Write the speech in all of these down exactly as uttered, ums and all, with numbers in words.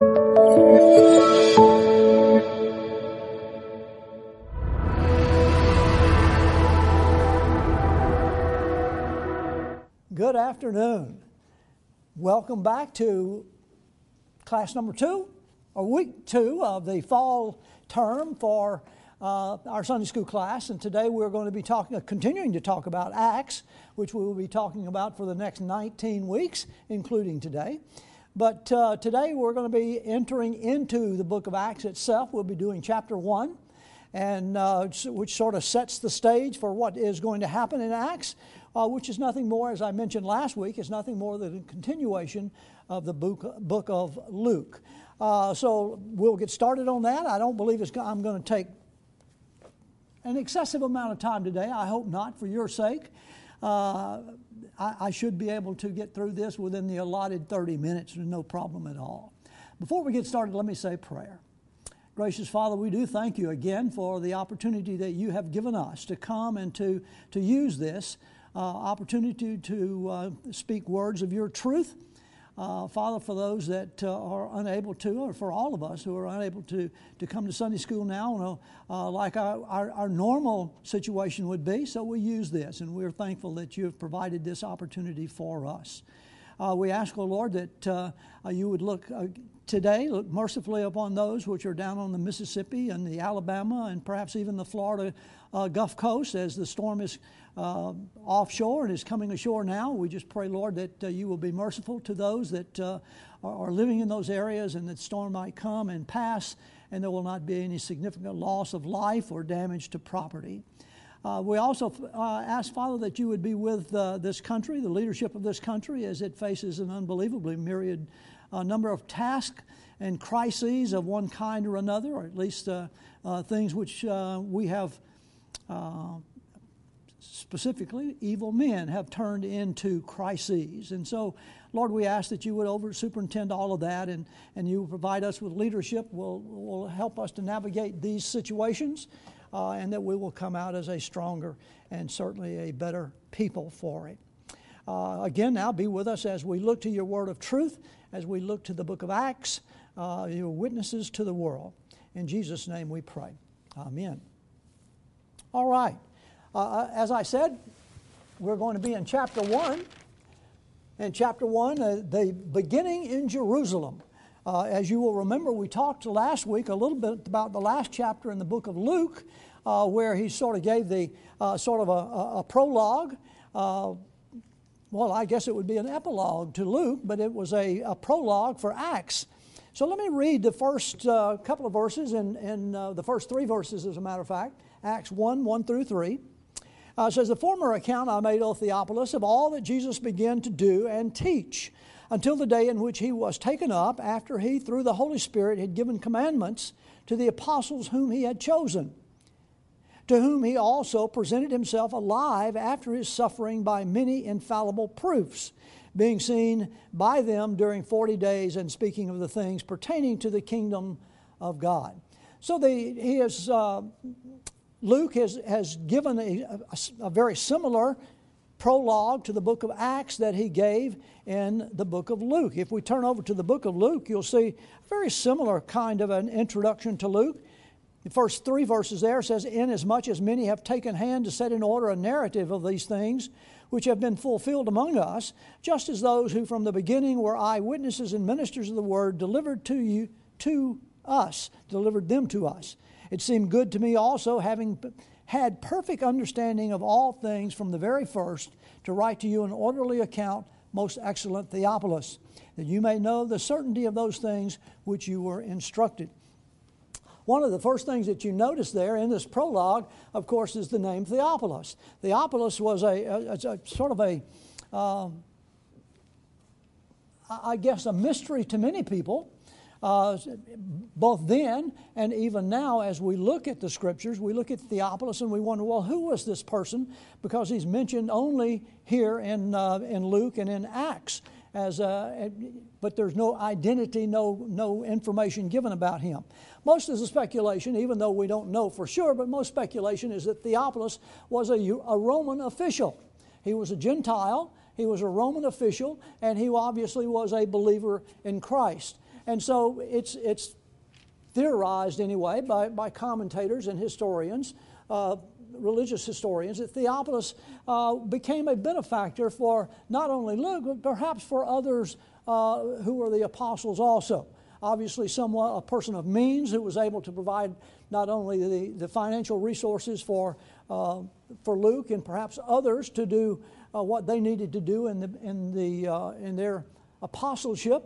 Good afternoon. Welcome back to class number two, or week two of the fall term for uh, our Sunday school class. And today we're going to be talking, uh, continuing to talk about Acts, which we will be talking about for the next nineteen weeks, including today. But uh, today we're going to be entering into the book of Acts itself. We'll be doing chapter one. And uh, which sort of sets the stage for what is going to happen in Acts, uh, which is nothing more, as I mentioned last week, is nothing more than a continuation of the book, book of Luke. Uh, so we'll get started on that. I don't believe it's, I'm going to take an excessive amount of time today. I hope not, for your sake. Uh, I, I should be able to get through this within the allotted thirty minutes, no problem at all. Before we get started, let me say prayer. Gracious Father, we do thank you again for the opportunity that you have given us to come and to, to use this uh, opportunity to uh, speak words of your truth. Uh, Father, for those that uh, are unable to, or for all of us who are unable to, to come to Sunday school now uh, like our, our, our normal situation would be, so we use this, and we're thankful that you have provided this opportunity for us. Uh, we ask, O Lord, that uh, you would look uh, today, look mercifully upon those which are down on the Mississippi and the Alabama and perhaps even the Florida uh, Gulf Coast, as the storm is uh, offshore and is coming ashore now. We just pray, Lord, that uh, you will be merciful to those that uh, are living in those areas, and that storm might come and pass, and there will not be any significant loss of life or damage to property. Uh, we also uh, ask, Father, that you would be with uh, this country, the leadership of this country, as it faces an unbelievably myriad uh, number of tasks and crises of one kind or another, or at least uh, uh, things which uh, we have, uh, specifically evil men, have turned into crises. And so, Lord, we ask that you would over superintend all of that, and, and you provide us with leadership will will help us to navigate these situations. Uh, and that we will come out as a stronger and certainly a better people for it. Uh, again, now be with us as we look to your word of truth, as we look to the book of Acts, uh, your witnesses to the world. In Jesus' name we pray. Amen. All right. Uh, as I said, we're going to be in chapter one. In chapter one, uh, the beginning in Jerusalem. Uh, as you will remember, we talked last week a little bit about the last chapter in the book of Luke, uh, where he sort of gave the uh, sort of a, a, a prologue. Uh, well, I guess it would be an epilogue to Luke, but it was a, a prologue for Acts. So let me read the first uh, couple of verses, and, and uh, the first three verses, as a matter of fact, Acts one, one through three. Uh, it says, "The former account I made, O Theophilus, of all that Jesus began to do and teach, until the day in which he was taken up, after he, through the Holy Spirit, had given commandments to the apostles whom he had chosen, to whom he also presented himself alive after his suffering by many infallible proofs, being seen by them during forty days and speaking of the things pertaining to the kingdom of God." So the, he is, uh, Luke has, has given a, a, a very similar prologue to the book of Acts that he gave in the book of Luke. If we turn over to the book of Luke, you'll see a very similar kind of an introduction to Luke. The first three verses there says, "Inasmuch as many have taken hand to set in order a narrative of these things, which have been fulfilled among us, just as those who from the beginning were eyewitnesses and ministers of the word delivered to you to us, delivered them to us. It seemed good to me also, having had perfect understanding of all things from the very first, to write to you an orderly account, most excellent Theophilus, that you may know the certainty of those things which you were instructed." One of the first things that you notice there in this prologue, of course, is the name Theophilus. Theophilus was a, a, a sort of a, um, I guess, a mystery to many people. Uh, both then and even now, as we look at the Scriptures, we look at Theophilus and we wonder, well, who was this person? Because he's mentioned only here in uh, in Luke and in Acts, as uh, but there's no identity, no no information given about him. Most of the speculation, even though we don't know for sure, but most speculation is that Theophilus was a, a Roman official. He was a Gentile, he was a Roman official, and he obviously was a believer in Christ. And so it's it's theorized anyway by, by commentators and historians, uh, religious historians, that Theophilus uh, became a benefactor for not only Luke, but perhaps for others uh, who were the apostles also. Obviously, someone, a person of means who was able to provide not only the, the financial resources for uh, for Luke and perhaps others to do uh, what they needed to do in the in the uh, in their apostleship.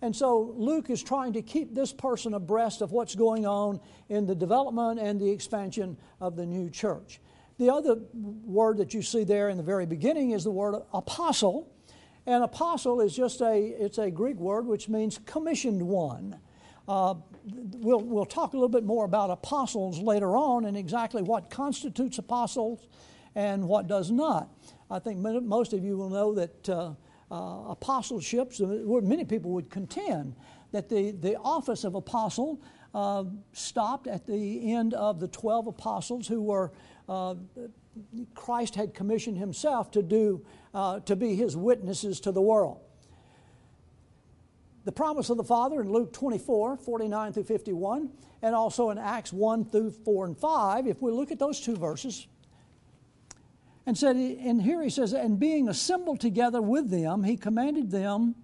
And so Luke is trying to keep this person abreast of what's going on in the development and the expansion of the new church. The other word that you see there in the very beginning is the word apostle. And apostle is just a, it's a Greek word which means commissioned one. Uh, we'll, we'll talk a little bit more about apostles later on and exactly what constitutes apostles and what does not. I think most of you will know that uh, Uh, apostleships, many people would contend that the, the office of apostle uh, stopped at the end of the twelve apostles who were, uh, Christ had commissioned himself to do, uh, to be his witnesses to the world. The promise of the Father in Luke twenty-four, forty-nine through fifty-one, and also in Acts one through four and five, if we look at those two verses. And said, and here he says, and being assembled together with them, he commanded them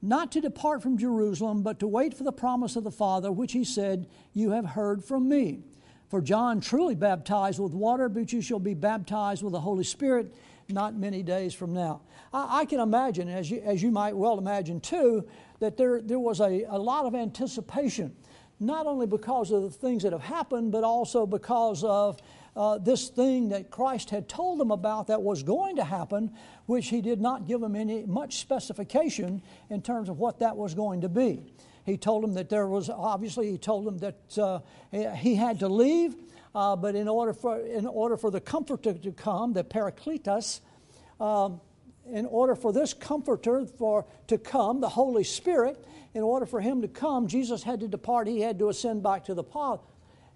not to depart from Jerusalem, but to wait for the promise of the Father, which he said, you have heard from me. For John truly baptized with water, but you shall be baptized with the Holy Spirit not many days from now. I, I can imagine, as you, as you might well imagine too, that there, there was a, a lot of anticipation, not only because of the things that have happened, but also because of Uh, this thing that Christ had told them about that was going to happen, which he did not give them any much specification in terms of what that was going to be. He told them that there was, obviously he told them that uh, he had to leave, uh, but in order for in order for the comforter to come, the Paracletos, um, in order for this comforter for to come, the Holy Spirit, in order for him to come, Jesus had to depart. He had to ascend back to the Father.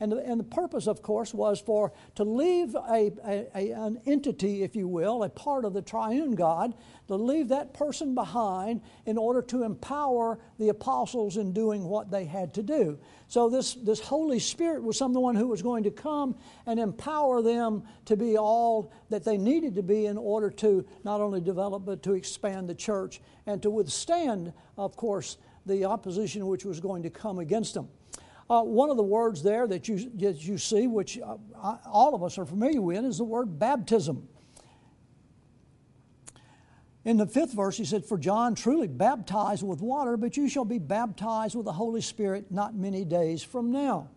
And the, and the purpose, of course, was for to leave a, a, a, an entity, if you will, a part of the triune God, to leave that person behind in order to empower the apostles in doing what they had to do. So this, this Holy Spirit was someone who was going to come and empower them to be all that they needed to be in order to not only develop but to expand the church and to withstand, of course, the opposition which was going to come against them. Uh, one of the words there that you, that you see, which uh, I, all of us are familiar with, is the word baptism. In the fifth verse, he said, for John truly baptized with water, but you shall be baptized with the Holy Spirit not many days from now.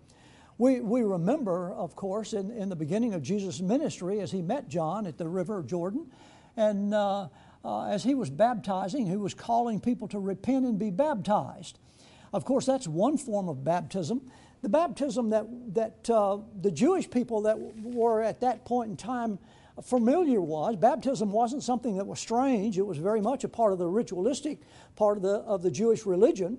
We, we remember, of course, in, in the beginning of Jesus' ministry, as he met John at the River of Jordan, and uh, uh, as he was baptizing, he was calling people to repent and be baptized. Of course, that's one form of baptism. The baptism that, that uh, the Jewish people that were at that point in time familiar was, baptism wasn't something that was strange. It was very much a part of the ritualistic part of the, of the Jewish religion.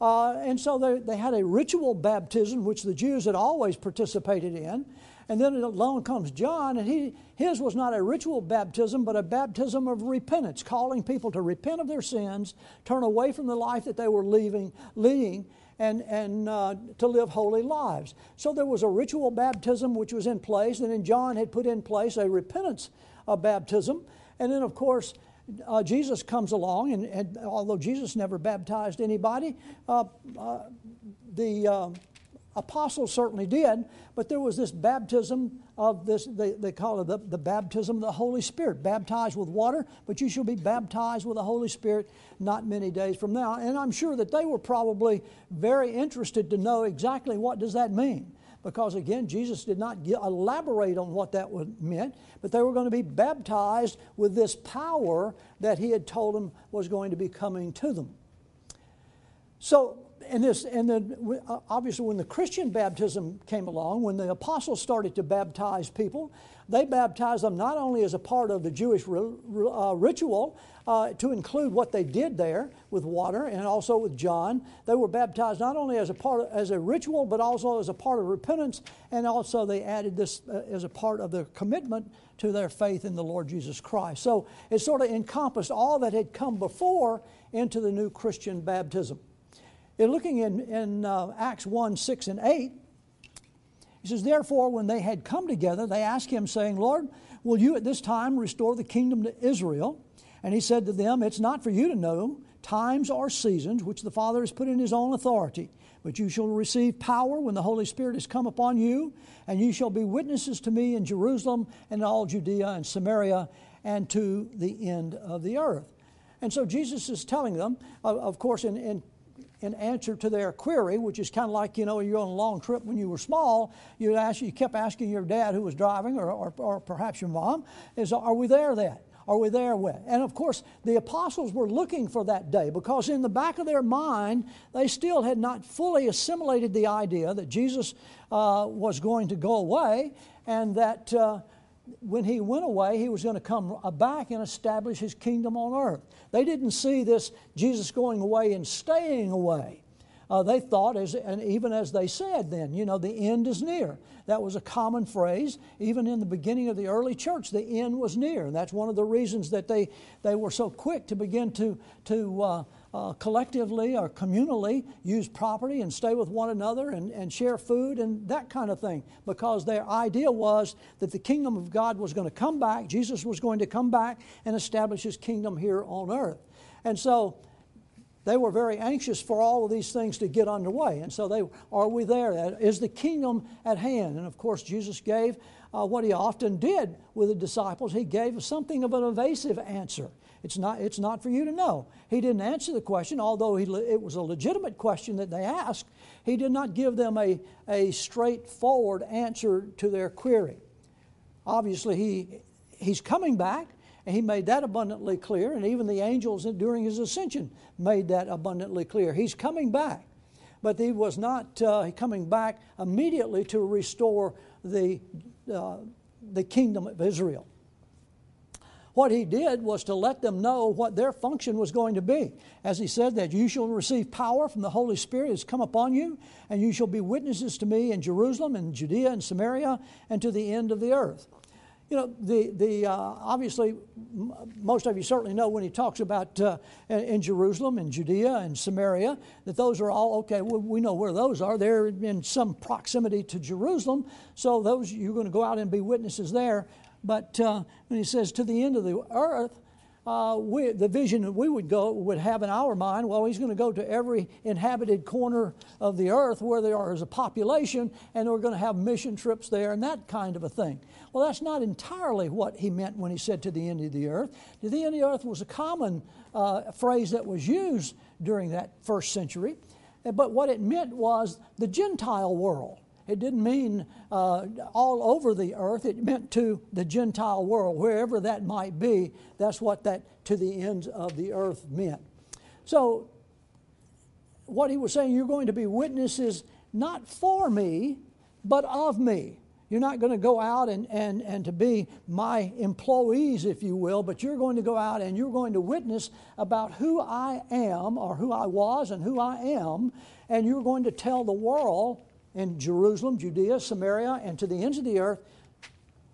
Uh, and so they, they had a ritual baptism, which the Jews had always participated in. And then along comes John, and he, his was not a ritual baptism, but a baptism of repentance, calling people to repent of their sins, turn away from the life that they were leaving, leading, and, and uh, to live holy lives. So there was a ritual baptism which was in place, and then John had put in place a repentance uh, baptism. And then, of course, uh, Jesus comes along, and, and although Jesus never baptized anybody, uh, uh, the... Uh, Apostles certainly did, but there was this baptism of this, they, they call it the, the baptism of the Holy Spirit, baptized with water, but you shall be baptized with the Holy Spirit not many days from now. And I'm sure that they were probably very interested to know exactly what does that mean, because again, Jesus did not elaborate on what that meant, but they were going to be baptized with this power that he had told them was going to be coming to them. So, And, this, and then obviously when the Christian baptism came along, when the apostles started to baptize people, they baptized them not only as a part of the Jewish ritual uh, to include what they did there with water and also with John. They were baptized not only as a part of, as a ritual, but also as a part of repentance, and also they added this uh, as a part of their commitment to their faith in the Lord Jesus Christ. So it sort of encompassed all that had come before into the new Christian baptism. If looking in, in uh, Acts one, six, and eight, he says, therefore, when they had come together, they asked him, saying, Lord, will you at this time restore the kingdom to Israel? And he said to them, it's not for you to know times or seasons, which the Father has put in his own authority. But you shall receive power when the Holy Spirit has come upon you, and you shall be witnesses to me in Jerusalem and all Judea and Samaria and to the end of the earth. And so Jesus is telling them, of course, in, in, in answer to their query, which is kind of like, you know, you're on a long trip when you were small, you ask, you kept asking your dad who was driving, or, or, or perhaps your mom, is, are we there then? Are we there with? And of course, the apostles were looking for that day, because in the back of their mind, they still had not fully assimilated the idea that Jesus uh, was going to go away, and that uh, when he went away, he was going to come back and establish his kingdom on earth. They didn't see this Jesus going away and staying away. Uh, they thought, as, and even as they said then, you know, the end is near. That was a common phrase. Even in the beginning of the early church, the end was near. And that's one of the reasons that they, they were so quick to begin to, to uh, uh, collectively or communally use property and stay with one another and, and share food and that kind of thing. Because their idea was that the kingdom of God was going to come back. Jesus was going to come back and establish his kingdom here on earth. And so they were very anxious for all of these things to get underway. And so they, are we there? Is the kingdom at hand? And of course, Jesus gave uh, what he often did with the disciples. He gave something of an evasive answer. It's not, it's not for you to know. He didn't answer the question, although he, it was a legitimate question that they asked. He did not give them a, a straightforward answer to their query. Obviously, he, he's coming back. He made that abundantly clear, and even the angels during his ascension made that abundantly clear. He's coming back, but he was not uh, coming back immediately to restore the, uh, the kingdom of Israel. What he did was to let them know what their function was going to be. As he said that you shall receive power from the Holy Spirit has come upon you, and you shall be witnesses to me in Jerusalem and Judea and Samaria and to the end of the earth. You know, the, the uh, obviously, m- most of you certainly know when he talks about uh, in Jerusalem and Judea and Samaria, that those are all, okay, well, we know where those are. They're in some proximity to Jerusalem, so those you're going to go out and be witnesses there. But uh, when he says to the end of the earth, uh, we, the vision that we would go would have in our mind, well, he's going to go to every inhabited corner of the earth where there is a population, and we're going to have mission trips there and that kind of a thing. Well, that's not entirely what he meant when he said to the end of the earth. To the end of the earth was a common uh, phrase that was used during that first century. But what it meant was the Gentile world. It didn't mean uh, all over the earth. It meant to the Gentile world, wherever that might be. That's what that to the ends of the earth meant. So what he was saying, you're going to be witnesses not for me, but of me. You're not going to go out and, and, and to be my employees, if you will, but you're going to go out and you're going to witness about who I am, or who I was and who I am, and you're going to tell the world in Jerusalem, Judea, Samaria, and to the ends of the earth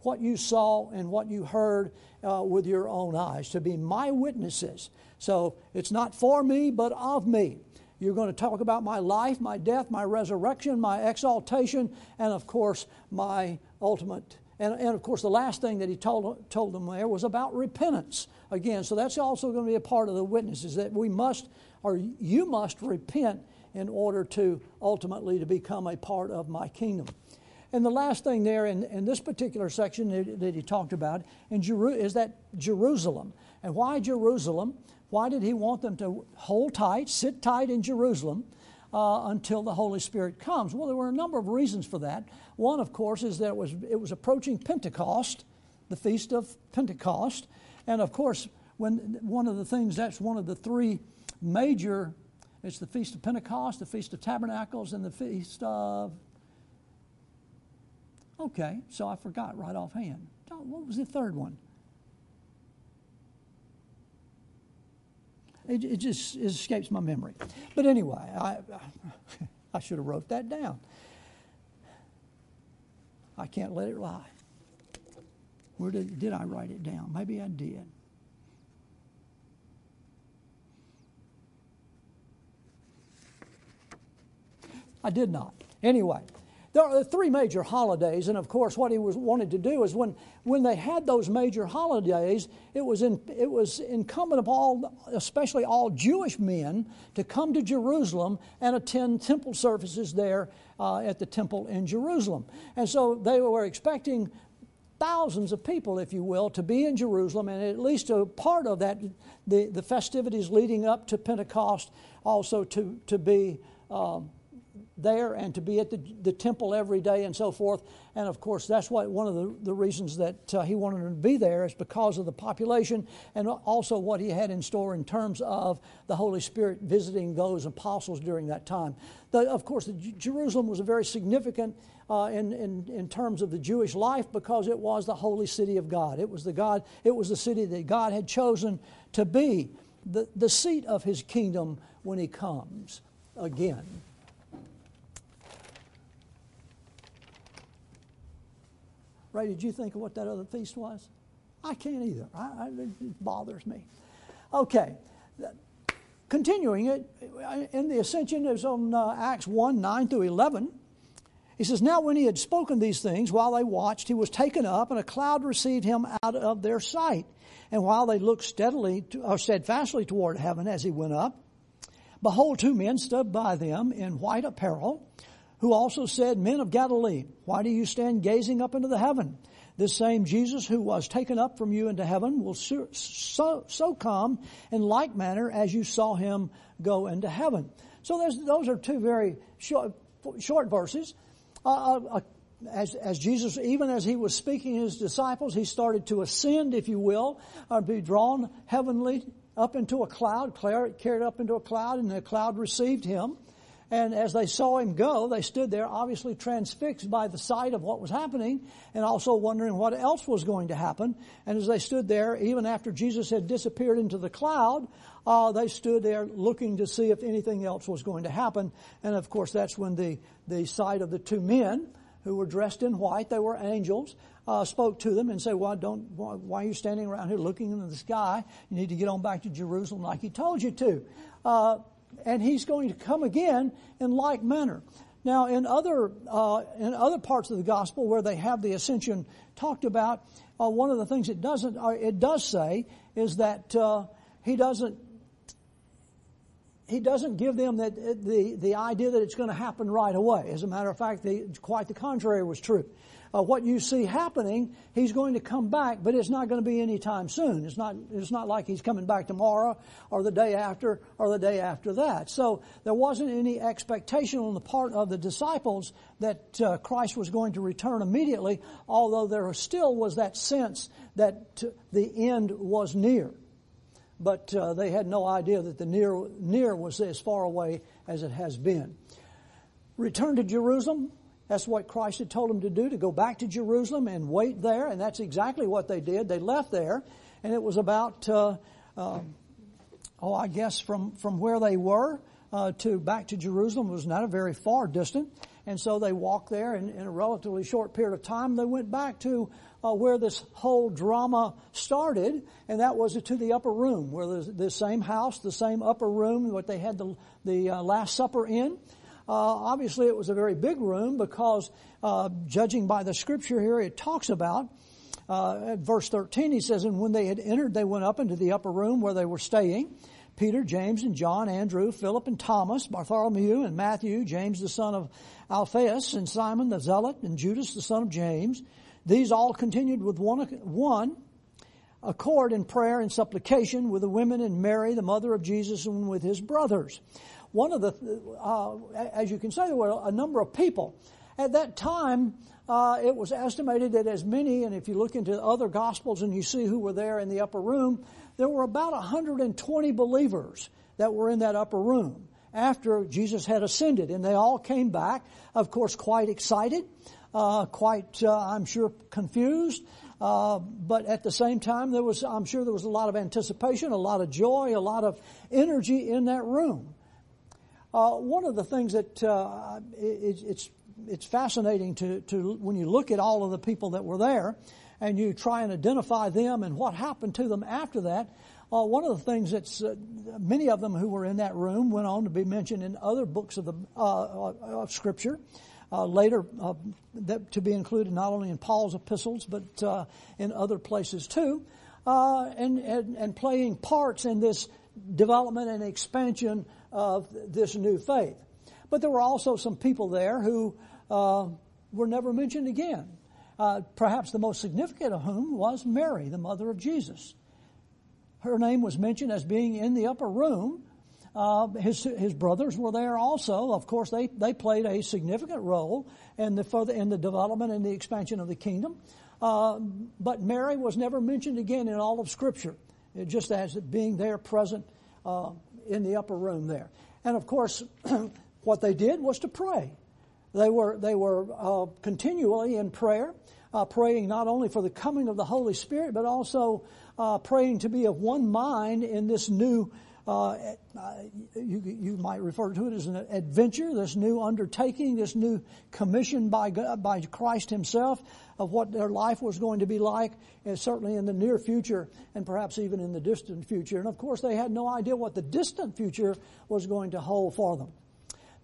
what you saw and what you heard uh, with your own eyes, to be my witnesses. So it's not for me, but of me. You're going to talk about my life, my death, my resurrection, my exaltation, and of course, my ultimate. And, and of course, the last thing that he told, told them there was about repentance. Again, so that's also going to be a part of the witnesses, that we must, or you must repent in order to ultimately to become a part of my kingdom. And the last thing there in, in this particular section that, that he talked about in Jeru- is that Jerusalem. And why Jerusalem? Why did he want them to hold tight, sit tight in Jerusalem uh, until the Holy Spirit comes? Well, there were a number of reasons for that. One, of course, is that it was, it was approaching Pentecost, the Feast of Pentecost. And, of course, when one of the things, that's one of the three major, it's the Feast of Pentecost, the Feast of Tabernacles, and the Feast of, okay, so I forgot right offhand. What was the third one? It, it just it escapes my memory. But anyway, I, I, I should have wrote that down. I can't let it lie. Where did, did I write it down? Maybe I did. I did not. Anyway, there are three major holidays, and of course what he was wanted to do is when, when they had those major holidays, it was, in, it was incumbent upon especially all Jewish men to come to Jerusalem and attend temple services there uh, at the temple in Jerusalem. And so they were expecting thousands of people, if you will, to be in Jerusalem, and at least a part of that, the, the festivities leading up to Pentecost, also to, to be um, there and to be at the, the temple every day and so forth. And of course, that's what one of the, the reasons that uh, he wanted to be there is because of the population and also what he had in store in terms of the Holy Spirit visiting those apostles during that time. The, of course, the, Jerusalem was a very significant Uh, in, in, in terms of the Jewish life, because it was the holy city of God. It was the God. It was the city that God had chosen to be the, the seat of His kingdom when He comes again. Ray, did you think of what that other feast was? I can't either. I, I, it bothers me. Okay. Continuing it, in the Ascension is on uh, Acts one, nine through eleven. He says, "Now when he had spoken these things, while they watched, he was taken up, and a cloud received him out of their sight. And while they looked steadily, to, or steadfastly toward heaven as he went up, behold, two men stood by them in white apparel, who also said, 'Men of Galilee, why do you stand gazing up into the heaven? This same Jesus who was taken up from you into heaven will so, so, so come in like manner as you saw him go into heaven.'" So those are two very short, short verses. Uh, uh, as, as Jesus, even as he was speaking to his disciples, he started to ascend, if you will, or be drawn heavenly up into a cloud, carried up into a cloud, and the cloud received him. And as they saw him go, they stood there obviously transfixed by the sight of what was happening and also wondering what else was going to happen. And as they stood there, even after Jesus had disappeared into the cloud, uh, they stood there looking to see if anything else was going to happen. And of course, that's when the, the sight of the two men who were dressed in white, they were angels, uh, spoke to them and said, "Why don't, why, why are you standing around here looking into the sky? You need to get on back to Jerusalem like he told you to." Uh, And he's going to come again in like manner. Now, in other uh, in other parts of the gospel where they have the ascension talked about, uh, one of the things it doesn't uh, it does say is that uh, he doesn't he doesn't give them that the the idea that it's going to happen right away. As a matter of fact, the, quite the contrary was true. Uh, what you see happening, he's going to come back, but it's not going to be anytime soon. It's not, it's not like he's coming back tomorrow or the day after or the day after that. So there wasn't any expectation on the part of the disciples that uh, Christ was going to return immediately, although there still was that sense that the end was near. But uh, they had no idea that the near, near was as far away as it has been. Return to Jerusalem. That's what Christ had told them to do, to go back to Jerusalem and wait there. And that's exactly what they did. They left there. And it was about, uh, uh, oh, I guess from, from where they were uh, to back to Jerusalem was not a very far distance. And so they walked there, and in a relatively short period of time, they went back to uh, where this whole drama started, and that was to the upper room, where the, the same house, the same upper room, what they had the, the uh, Last Supper in. Uh, obviously, it was a very big room because, uh, judging by the scripture here, it talks about, uh, at verse thirteen, he says, "And when they had entered, they went up into the upper room where they were staying. Peter, James, and John, Andrew, Philip, and Thomas, Bartholomew, and Matthew, James, the son of Alphaeus, and Simon the Zealot, and Judas, the son of James. These all continued with one, one accord in prayer and supplication with the women and Mary, the mother of Jesus, and with his brothers." One of the, uh, as you can say, there were a number of people. At that time, uh, it was estimated that as many, and if you look into other Gospels and you see who were there in the upper room, there were about one hundred twenty believers that were in that upper room after Jesus had ascended. And they all came back, of course, quite excited, uh, quite, uh, I'm sure, confused. Uh, but at the same time, there was, I'm sure there was a lot of anticipation, a lot of joy, a lot of energy in that room. Uh, one of the things that uh, it, it's it's fascinating to, to when you look at all of the people that were there and you try and identify them and what happened to them after that, Uh, one of the things that's uh, many of them who were in that room went on to be mentioned in other books of the uh, of Scripture, uh, later uh, that to be included not only in Paul's epistles but uh, in other places too, uh, and, and and playing parts in this development and expansion of this new faith. But there were also some people there who uh, were never mentioned again. Uh, perhaps the most significant of whom was Mary, the mother of Jesus. Her name was mentioned as being in the upper room. Uh, his his brothers were there also. Of course, they, they played a significant role in the further in the development and the expansion of the kingdom. Uh, but Mary was never mentioned again in all of Scripture, it just as being there present uh, in the upper room there. And of course, what they did was to pray. They were they were uh, continually in prayer, uh, praying not only for the coming of the Holy Spirit, but also uh, praying to be of one mind in this new, uh, you, you might refer to it as an adventure, this new undertaking, this new commission by God, by Christ Himself of what their life was going to be like, and certainly in the near future and perhaps even in the distant future. And of course, they had no idea what the distant future was going to hold for them.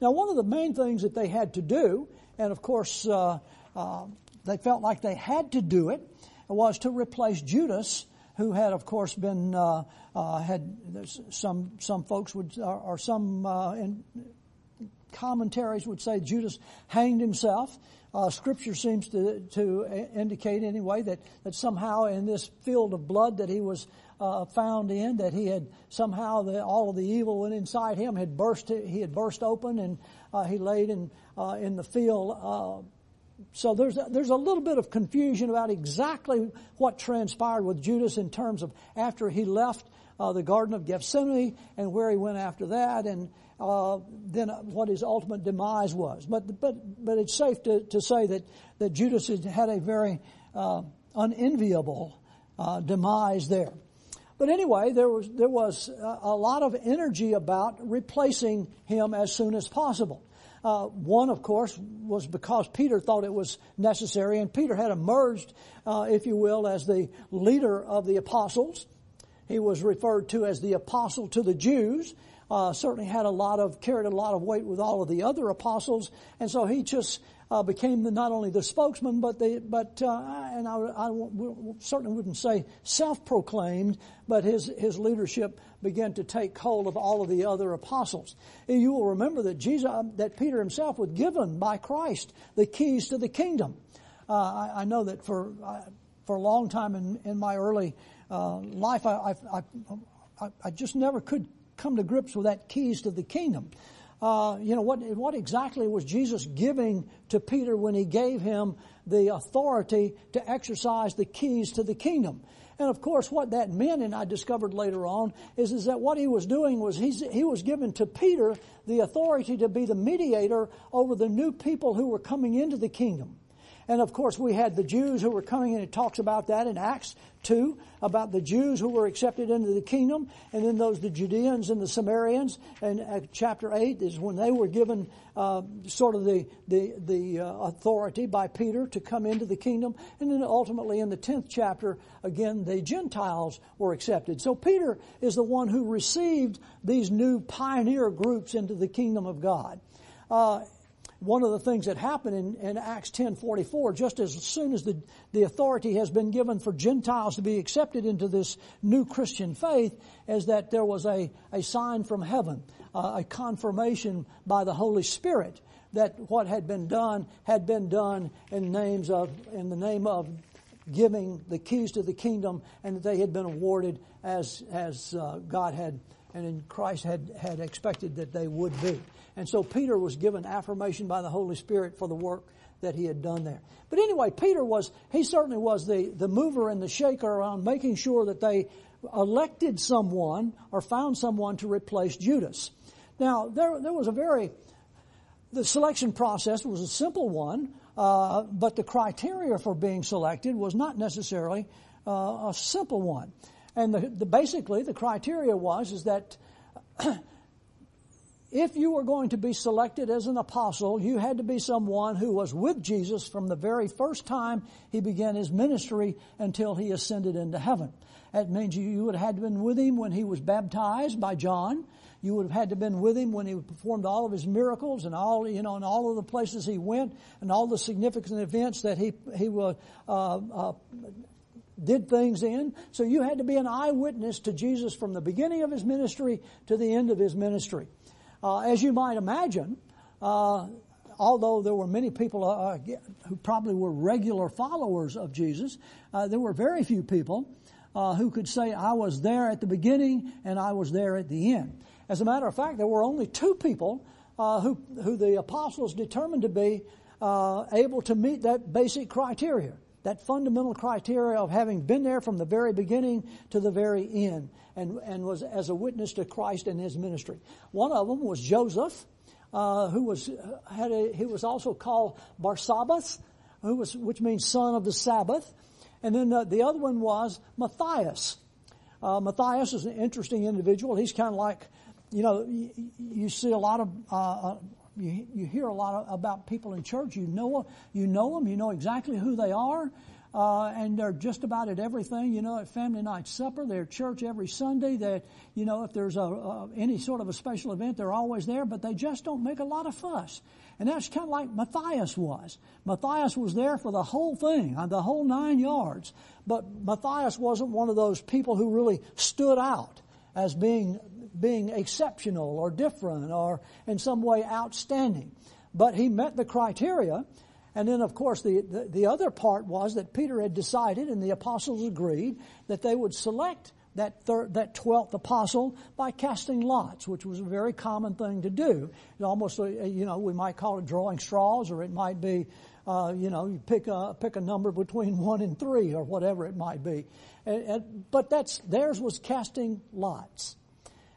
Now, one of the main things that they had to do, and of course uh, uh, they felt like they had to do it, was to replace Judas, who had, of course, been uh, uh, had some some folks would or, or some uh, in commentaries would say Judas hanged himself. Uh, scripture seems to to indicate anyway that that somehow in this field of blood that he was Uh, found in, that he had somehow the, all of the evil inside him had burst. He had burst open, and uh, he laid in uh, in the field. Uh, so there's a, there's a little bit of confusion about exactly what transpired with Judas in terms of after he left uh, the Garden of Gethsemane and where he went after that, and uh, then what his ultimate demise was. But but but it's safe to, to say that that Judas had a very uh, unenviable uh, demise there. But anyway, there was there was a lot of energy about replacing him as soon as possible. Uh, one, of course, was because Peter thought it was necessary, and Peter had emerged, uh, if you will, as the leader of the apostles. He was referred to as the apostle to the Jews. Uh, certainly had a lot of carried a lot of weight with all of the other apostles, and so he just uh, became the, not only the spokesman, but the but uh, and I, I w- certainly wouldn't say self-proclaimed, but his his leadership began to take hold of all of the other apostles. And you will remember that Jesus, that Peter himself was given by Christ the keys to the kingdom. Uh, I, I know that for uh, for a long time in in my early uh, life, I I, I I just never could come to grips with that keys to the kingdom. Uh, you know, what what exactly was Jesus giving to Peter when he gave him the authority to exercise the keys to the kingdom? And of course, what that meant, and I discovered later on, is, is that what he was doing was he's, he was giving to Peter the authority to be the mediator over the new people who were coming into the kingdom. And of course, we had the Jews who were coming in. It talks about that in Acts two, about the Jews who were accepted into the kingdom. And then those, the Judeans and the Samaritans. And uh, chapter eight is when they were given uh, sort of the, the, the uh, authority by Peter to come into the kingdom. And then ultimately in the tenth chapter, again, the Gentiles were accepted. So Peter is the one who received these new pioneer groups into the kingdom of God. Uh, One of the things that happened in, in Acts ten forty-four, just as soon as the, the authority has been given for Gentiles to be accepted into this new Christian faith, is that there was a, a sign from heaven, uh, a confirmation by the Holy Spirit that what had been done had been done in names of in the name of giving the keys to the kingdom, and that they had been awarded as as uh, God had and in Christ had, had expected that they would be. And so Peter was given affirmation by the Holy Spirit for the work that he had done there. But anyway, Peter was, he certainly was the, the mover and the shaker around making sure that they elected someone or found someone to replace Judas. Now, there, there was a very, the selection process was a simple one, uh, but the criteria for being selected was not necessarily uh, a simple one. And the, the, basically, the criteria was is that if you were going to be selected as an apostle, you had to be someone who was with Jesus from the very first time he began his ministry until he ascended into heaven. That means you would have had to have been with him when he was baptized by John. You would have had to have been with him when he performed all of his miracles and all, you know, and all of the places he went and all the significant events that he he was uh, uh, did things in. So you had to be an eyewitness to Jesus from the beginning of his ministry to the end of his ministry. Uh, as you might imagine, uh, although there were many people uh, who probably were regular followers of Jesus, uh, there were very few people uh, who could say, I was there at the beginning and I was there at the end. As a matter of fact, there were only two people uh, who, who the apostles determined to be uh, able to meet that basic criteria, that fundamental criteria of having been there from the very beginning to the very end, and, and was as a witness to Christ and his ministry. One of them was Joseph, uh, who was had a, he was also called Barsabbas, who was which means son of the Sabbath, and then the, the other one was Matthias. Uh, Matthias is an interesting individual. He's kind of like, you know, you, you see a lot of. Uh, You, you hear a lot of, about people in church. You know, you know them. You know exactly who they are, uh, and they're just about at everything. You know, at family night supper, they're at church every Sunday. That you know, if there's a, a any sort of a special event, they're always there. But they just don't make a lot of fuss. And that's kind of like Matthias was. Matthias was there for the whole thing, the whole nine yards. But Matthias wasn't one of those people who really stood out as being. being exceptional or different or in some way outstanding. But he met the criteria. And then, of course, the, the, the other part was that Peter had decided, and the apostles agreed, that they would select that third, that twelfth apostle by casting lots, which was a very common thing to do. It almost, you know, we might call it drawing straws, or it might be, uh, you know, you pick a, pick a number between one and three or whatever it might be. And, and, but that's theirs was casting lots.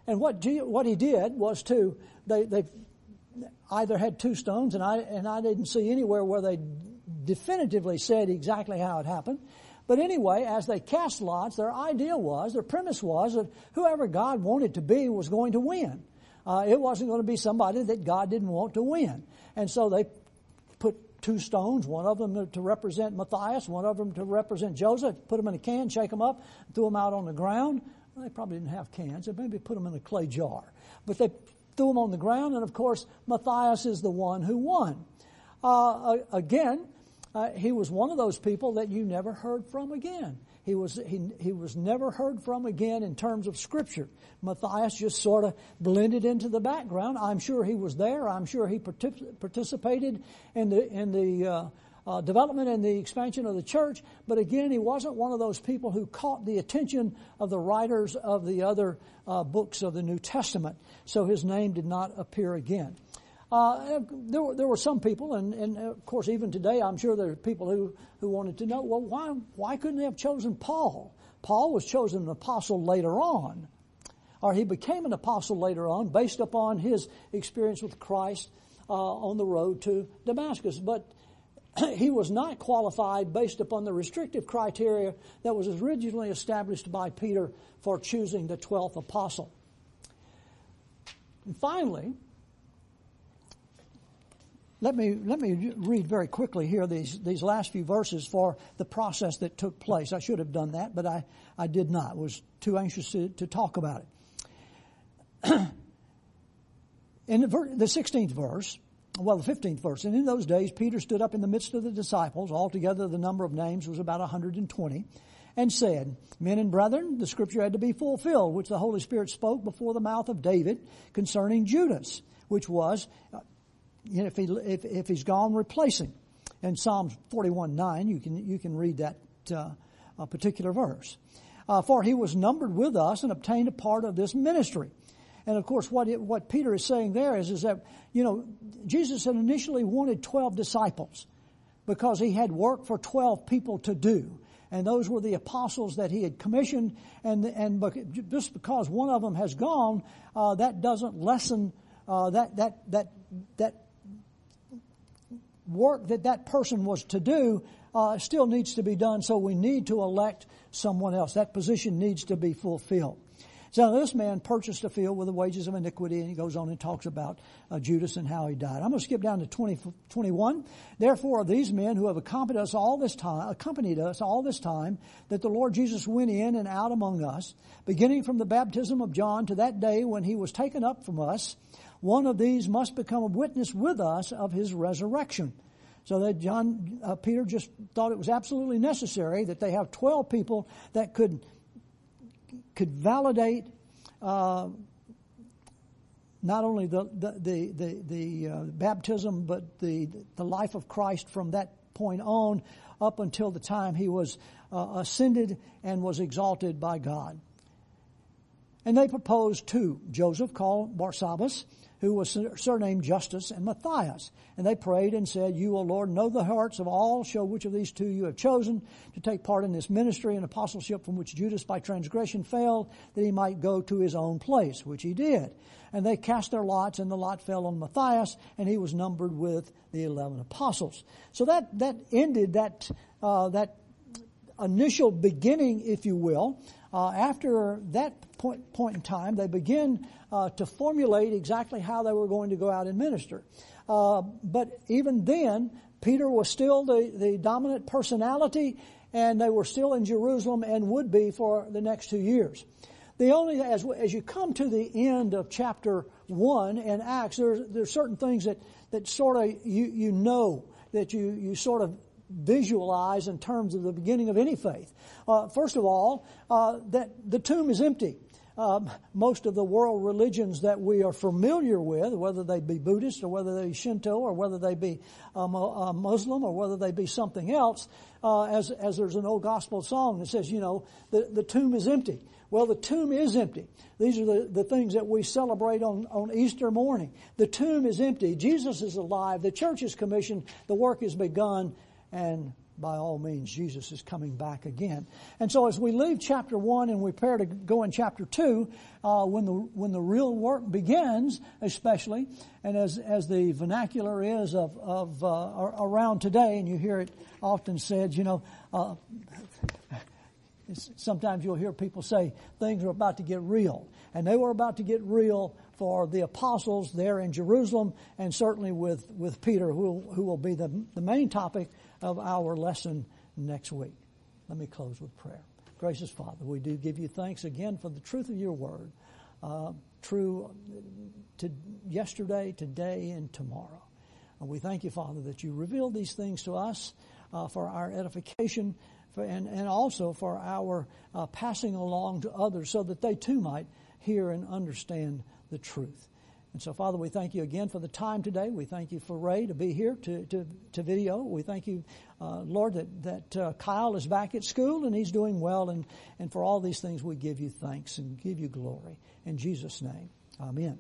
And what G, what he did was to they they either had two stones, and I and I didn't see anywhere where they definitively said exactly how it happened. But anyway, as they cast lots, their idea was, their premise was that whoever God wanted to be was going to win. Uh, it wasn't going to be somebody that God didn't want to win. And so they put two stones, one of them to represent Matthias, one of them to represent Joseph, put them in a can, shake them up, threw them out on the ground. They probably didn't have cans. They maybe put them in a clay jar. But they threw them on the ground, and, of course, Matthias is the one who won. Uh, again, uh, he was one of those people that you never heard from again. He was he, he was never heard from again in terms of Scripture. Matthias just sort of blended into the background. I'm sure he was there. I'm sure he particip- participated in the in the uh, Uh, development and the expansion of the church, but again, he wasn't one of those people who caught the attention of the writers of the other uh, books of the New Testament, so his name did not appear again. Uh, there, were, there were some people, and, and of course, even today, I'm sure there are people who, who wanted to know, well, why, why couldn't they have chosen Paul? Paul was chosen an apostle later on, or he became an apostle later on based upon his experience with Christ uh, on the road to Damascus, but he was not qualified based upon the restrictive criteria that was originally established by Peter for choosing the twelfth apostle. And finally, let me let me read very quickly here these, these last few verses for the process that took place. I should have done that, but I, I did not. I was too anxious to, to talk about it. In the, ver- the sixteenth verse... Well, the fifteenth verse, and in those days Peter stood up in the midst of the disciples, altogether the number of names was about one hundred twenty, and said, Men and brethren, the scripture had to be fulfilled, which the Holy Spirit spoke before the mouth of David concerning Judas, which was, you know, if, he, if, if he's gone, replace him. In Psalms forty-one nine, you can, you can read that uh, uh, particular verse. Uh, For he was numbered with us and obtained a part of this ministry. And, of course, what it, what Peter is saying there is, is that, you know, Jesus had initially wanted twelve disciples because he had work for twelve people to do. And those were the apostles that he had commissioned. And and just because one of them has gone, uh, that doesn't lessen uh, that, that, that, that work that that person was to do uh, still needs to be done. So we need to elect someone else. That position needs to be fulfilled. So this man purchased a field with the wages of iniquity, and he goes on and talks about uh, Judas and how he died. I'm going to skip down to twenty, twenty-one. Therefore, these men who have accompanied us all this time, accompanied us all this time, that the Lord Jesus went in and out among us, beginning from the baptism of John to that day when he was taken up from us, one of these must become a witness with us of his resurrection. So that John, uh, Peter just thought it was absolutely necessary that they have twelve people that could could validate uh, not only the the the the, the uh, baptism, but the the life of Christ from that point on up until the time he was uh, ascended and was exalted by God. And they proposed two: Joseph, called Barsabbas, who was surnamed Justus, and Matthias. And they prayed and said, "You, O Lord, know the hearts of all. Show which of these two you have chosen to take part in this ministry and apostleship from which Judas by transgression failed, that he might go to his own place," which he did. And they cast their lots, and the lot fell on Matthias, and he was numbered with the eleven apostles. So that that ended that uh, that initial beginning, if you will. Uh, after that point, point in time, they begin uh, to formulate exactly how they were going to go out and minister. Uh, but even then, Peter was still the, the dominant personality, and they were still in Jerusalem and would be for the next two years. The only, as as you come to the end of chapter one in Acts, there's there's certain things that that sort of you you know that you you sort of visualize in terms of the beginning of any faith. Uh, first of all, uh, that the tomb is empty. Um, most of the world religions that we are familiar with, whether they be Buddhist or whether they be Shinto or whether they be um, a Muslim or whether they be something else, uh, as as there's an old gospel song that says, you know, the, the tomb is empty. Well, the tomb is empty. These are the, the things that we celebrate on, on Easter morning. The tomb is empty. Jesus is alive. The church is commissioned. The work is begun. And by all means, Jesus is coming back again. And so as we leave chapter one and we prepare to go in chapter two, uh, when the when the real work begins, especially, and as as the vernacular is of of uh, around today, and you hear it often said, you know, uh, sometimes you'll hear people say things are about to get real, and they were about to get real for the apostles there in Jerusalem, and certainly with with Peter, who who will be the the main topic of our lesson next week. Let me close with prayer. Gracious Father, we do give you thanks again for the truth of your word, uh, true to yesterday, today, and tomorrow. And we thank you, Father, that you reveal these things to us uh, for our edification for, and, and also for our uh, passing along to others so that they too might hear and understand the truth. And so, Father, we thank you again for the time today. We thank you for Ray to be here to to, to video. We thank you, uh, Lord, that, that uh, Kyle is back at school and he's doing well. And, and for all these things, we give you thanks and give you glory. In Jesus' name, amen.